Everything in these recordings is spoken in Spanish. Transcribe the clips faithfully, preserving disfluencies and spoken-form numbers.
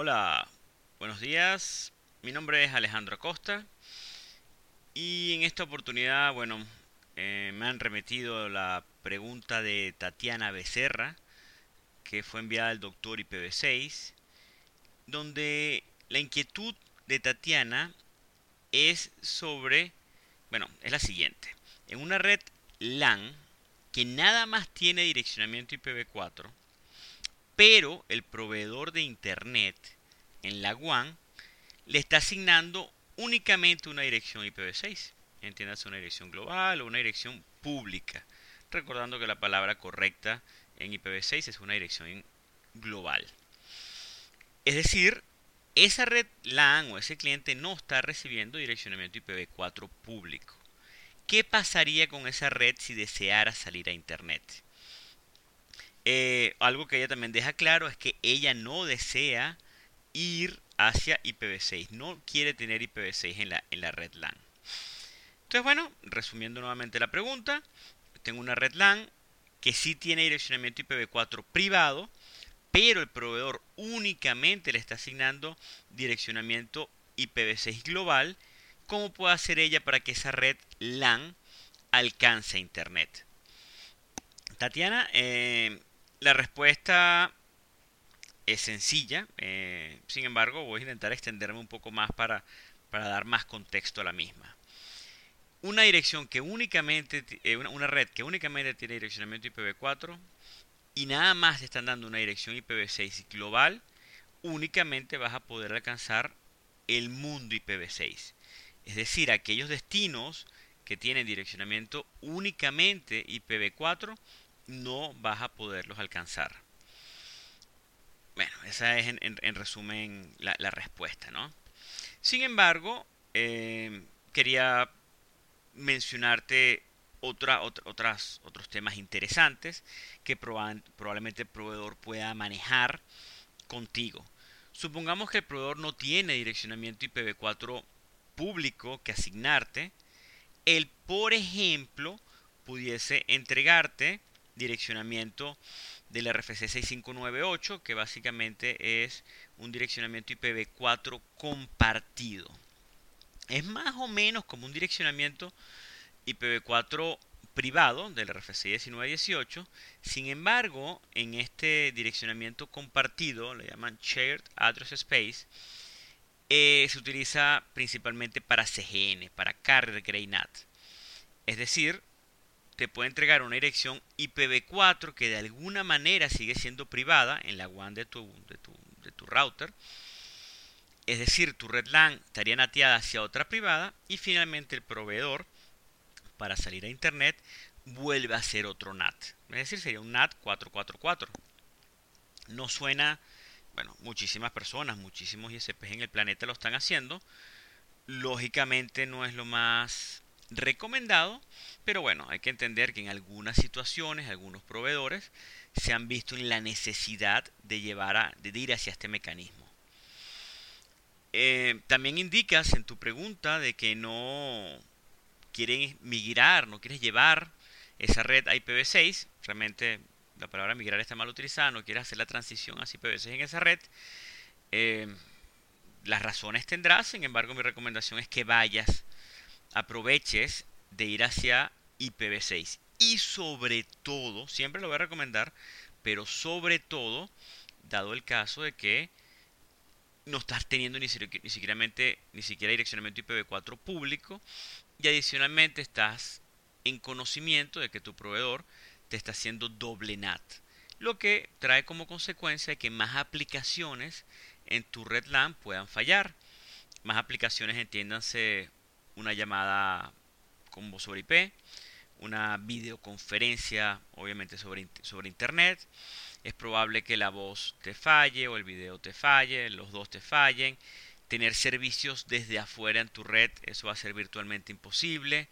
Hola, buenos días, mi nombre es Alejandro Acosta y en esta oportunidad, bueno, eh, me han remitido la pregunta de Tatiana Becerra que fue enviada al Doctor I P v seis, donde la inquietud de Tatiana es sobre, bueno, es la siguiente: en una red LAN que nada más tiene direccionamiento I P v cuatro, pero el proveedor de internet en la WAN le está asignando únicamente una dirección I P v seis, entiéndase una dirección global o una dirección pública, recordando que la palabra correcta en I P v seis es una dirección global. Es decir, esa red LAN o ese cliente no está recibiendo direccionamiento I P v cuatro público. ¿Qué pasaría con esa red si deseara salir a internet? Eh, algo que ella también deja claro es que ella no desea ir hacia I P v seis, no quiere tener I P v seis en la, en la red LAN. Entonces, bueno, resumiendo nuevamente la pregunta, tengo una red LAN que sí tiene direccionamiento I P v cuatro privado, pero el proveedor únicamente le está asignando direccionamiento I P v seis global. ¿Cómo puede hacer ella para que esa red LAN alcance internet? Tatiana, eh... la respuesta es sencilla, eh, sin embargo voy a intentar extenderme un poco más para, para dar más contexto a la misma. Una dirección que únicamente, eh, una, una red que únicamente tiene direccionamiento I P v cuatro y nada más te están dando una dirección I P v seis global, únicamente vas a poder alcanzar el mundo I P v seis. Es decir, aquellos destinos que tienen direccionamiento únicamente I P v cuatro, no vas a poderlos alcanzar. Bueno, esa es en, en, en resumen la, la respuesta, ¿no? Sin embargo, eh, quería mencionarte otra, otra, otras, otros temas interesantes que proba, probablemente el proveedor pueda manejar contigo. Supongamos que el proveedor no tiene direccionamiento I P v cuatro público que asignarte. Él, por ejemplo, pudiese entregarte direccionamiento del R F C seis cinco nueve ocho, que básicamente es un direccionamiento I P v cuatro compartido. Es más o menos como un direccionamiento I P v cuatro privado del R F C diecinueve dieciocho. Sin embargo, en este direccionamiento compartido, le llaman Shared Address Space, eh, se utiliza principalmente para C G N, para Carrier Grade N A T. Es decir, te puede entregar una dirección I P v cuatro que de alguna manera sigue siendo privada en la WAN de tu, de tu, de tu router. Es decir, tu red LAN estaría nateada hacia otra privada y finalmente el proveedor, para salir a internet, vuelve a hacer otro N A T. Es decir, sería un N A T cuatrocientos cuarenta y cuatro. No suena, bueno, muchísimas personas, muchísimos I S Ps en el planeta lo están haciendo. Lógicamente no es lo más recomendado, pero bueno, hay que entender que en algunas situaciones, algunos proveedores se han visto en la necesidad de llevar a, de ir hacia este mecanismo. Eh, también indicas en tu pregunta de que no quieres migrar, no quieres llevar esa red a I P v seis, realmente la palabra migrar está mal utilizada, no quieres hacer la transición hacia I P v seis en esa red. Eh, las razones tendrás, sin embargo mi recomendación es que vayas aproveches de ir hacia I P v seis y sobre todo, siempre lo voy a recomendar, pero sobre todo, dado el caso de que no estás teniendo ni siquiera, ni siquiera, ni siquiera direccionamiento I P v cuatro público y adicionalmente estás en conocimiento de que tu proveedor te está haciendo doble N A T, lo que trae como consecuencia que más aplicaciones en tu red LAN puedan fallar. Más aplicaciones, entiéndanse, una llamada con voz sobre I P, una videoconferencia obviamente sobre, sobre internet, es probable que la voz te falle o el video te falle, los dos te fallen, tener servicios desde afuera en tu red, eso va a ser virtualmente imposible,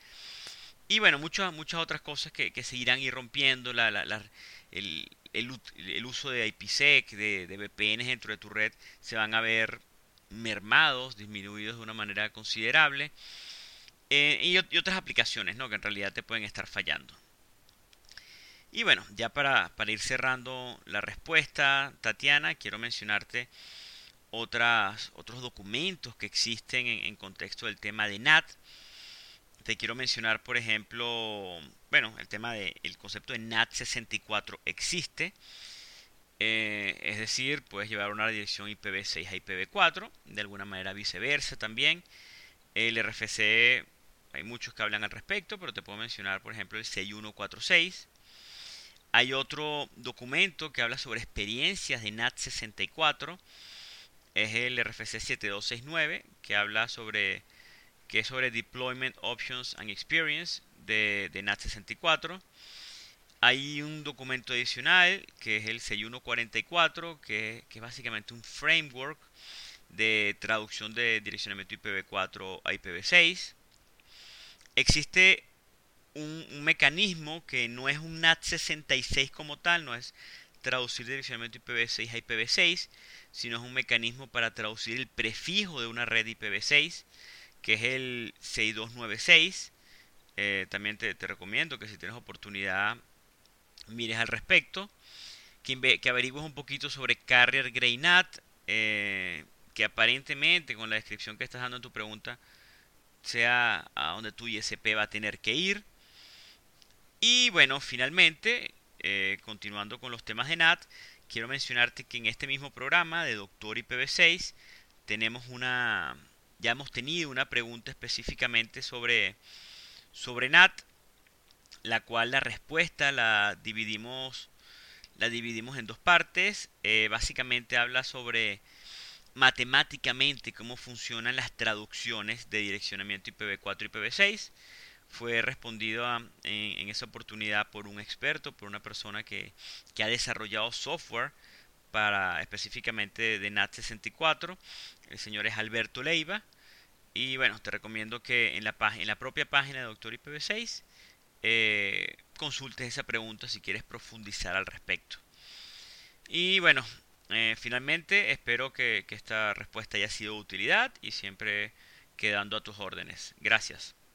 y bueno, muchas, muchas otras cosas que, que se irán ir rompiendo, la, la, la, el, el, el uso de IPsec, de, de V P Ns dentro de tu red, se van a ver mermados, disminuidos de una manera considerable. Eh, y, y otras aplicaciones, ¿no?, que en realidad te pueden estar fallando. Y bueno, ya para, para ir cerrando la respuesta, Tatiana, quiero mencionarte otras, otros documentos que existen en, en contexto del tema de N A T. Te quiero mencionar, por ejemplo, bueno, el tema del el concepto de N A T sesenta y cuatro existe. Eh, es decir, puedes llevar una dirección I P v seis a I P v cuatro, de alguna manera viceversa también. El R F C, hay muchos que hablan al respecto, pero te puedo mencionar, por ejemplo, el sesenta y uno cuarenta y seis. Hay otro documento que habla sobre experiencias de N A T sesenta y cuatro, es el R F C setenta y dos sesenta y nueve, que habla sobre, que es sobre Deployment Options and Experience de, de N A T sesenta y cuatro. Hay un documento adicional que es el sesenta y uno cuarenta y cuatro, que, que es básicamente un framework de traducción de direccionamiento I P v cuatro a I P v seis. Existe un, un mecanismo que no es un N A T sesenta y seis como tal, no es traducir direccionamiento I P v seis a I P v seis, sino es un mecanismo para traducir el prefijo de una red I P v seis, que es el seis dos nueve seis. Eh, también te, te recomiendo que si tienes oportunidad mires al respecto, que, que averigües un poquito sobre Carrier Grade N A T, eh, que aparentemente con la descripción que estás dando en tu pregunta sea a donde tu I S P va a tener que ir. Y bueno, finalmente, eh, continuando con los temas de N A T, quiero mencionarte que en este mismo programa de Doctor I P v seis tenemos una, ya hemos tenido una pregunta específicamente sobre, sobre N A T, la cual la respuesta la dividimos, la dividimos en dos partes. Eh, básicamente habla sobre matemáticamente cómo funcionan las traducciones de direccionamiento I P v cuatro y I P v seis. Fue respondido a, en, en esa oportunidad por un experto, por una persona que, que ha desarrollado software para específicamente de, de N A T sesenta y cuatro. El señor es Alberto Leiva. Y bueno, te recomiendo que en la, en la propia página de Doctor I P v seis Eh, consultes esa pregunta si quieres profundizar al respecto. Y bueno, eh, finalmente espero que, que esta respuesta haya sido de utilidad y siempre quedando a tus órdenes. Gracias.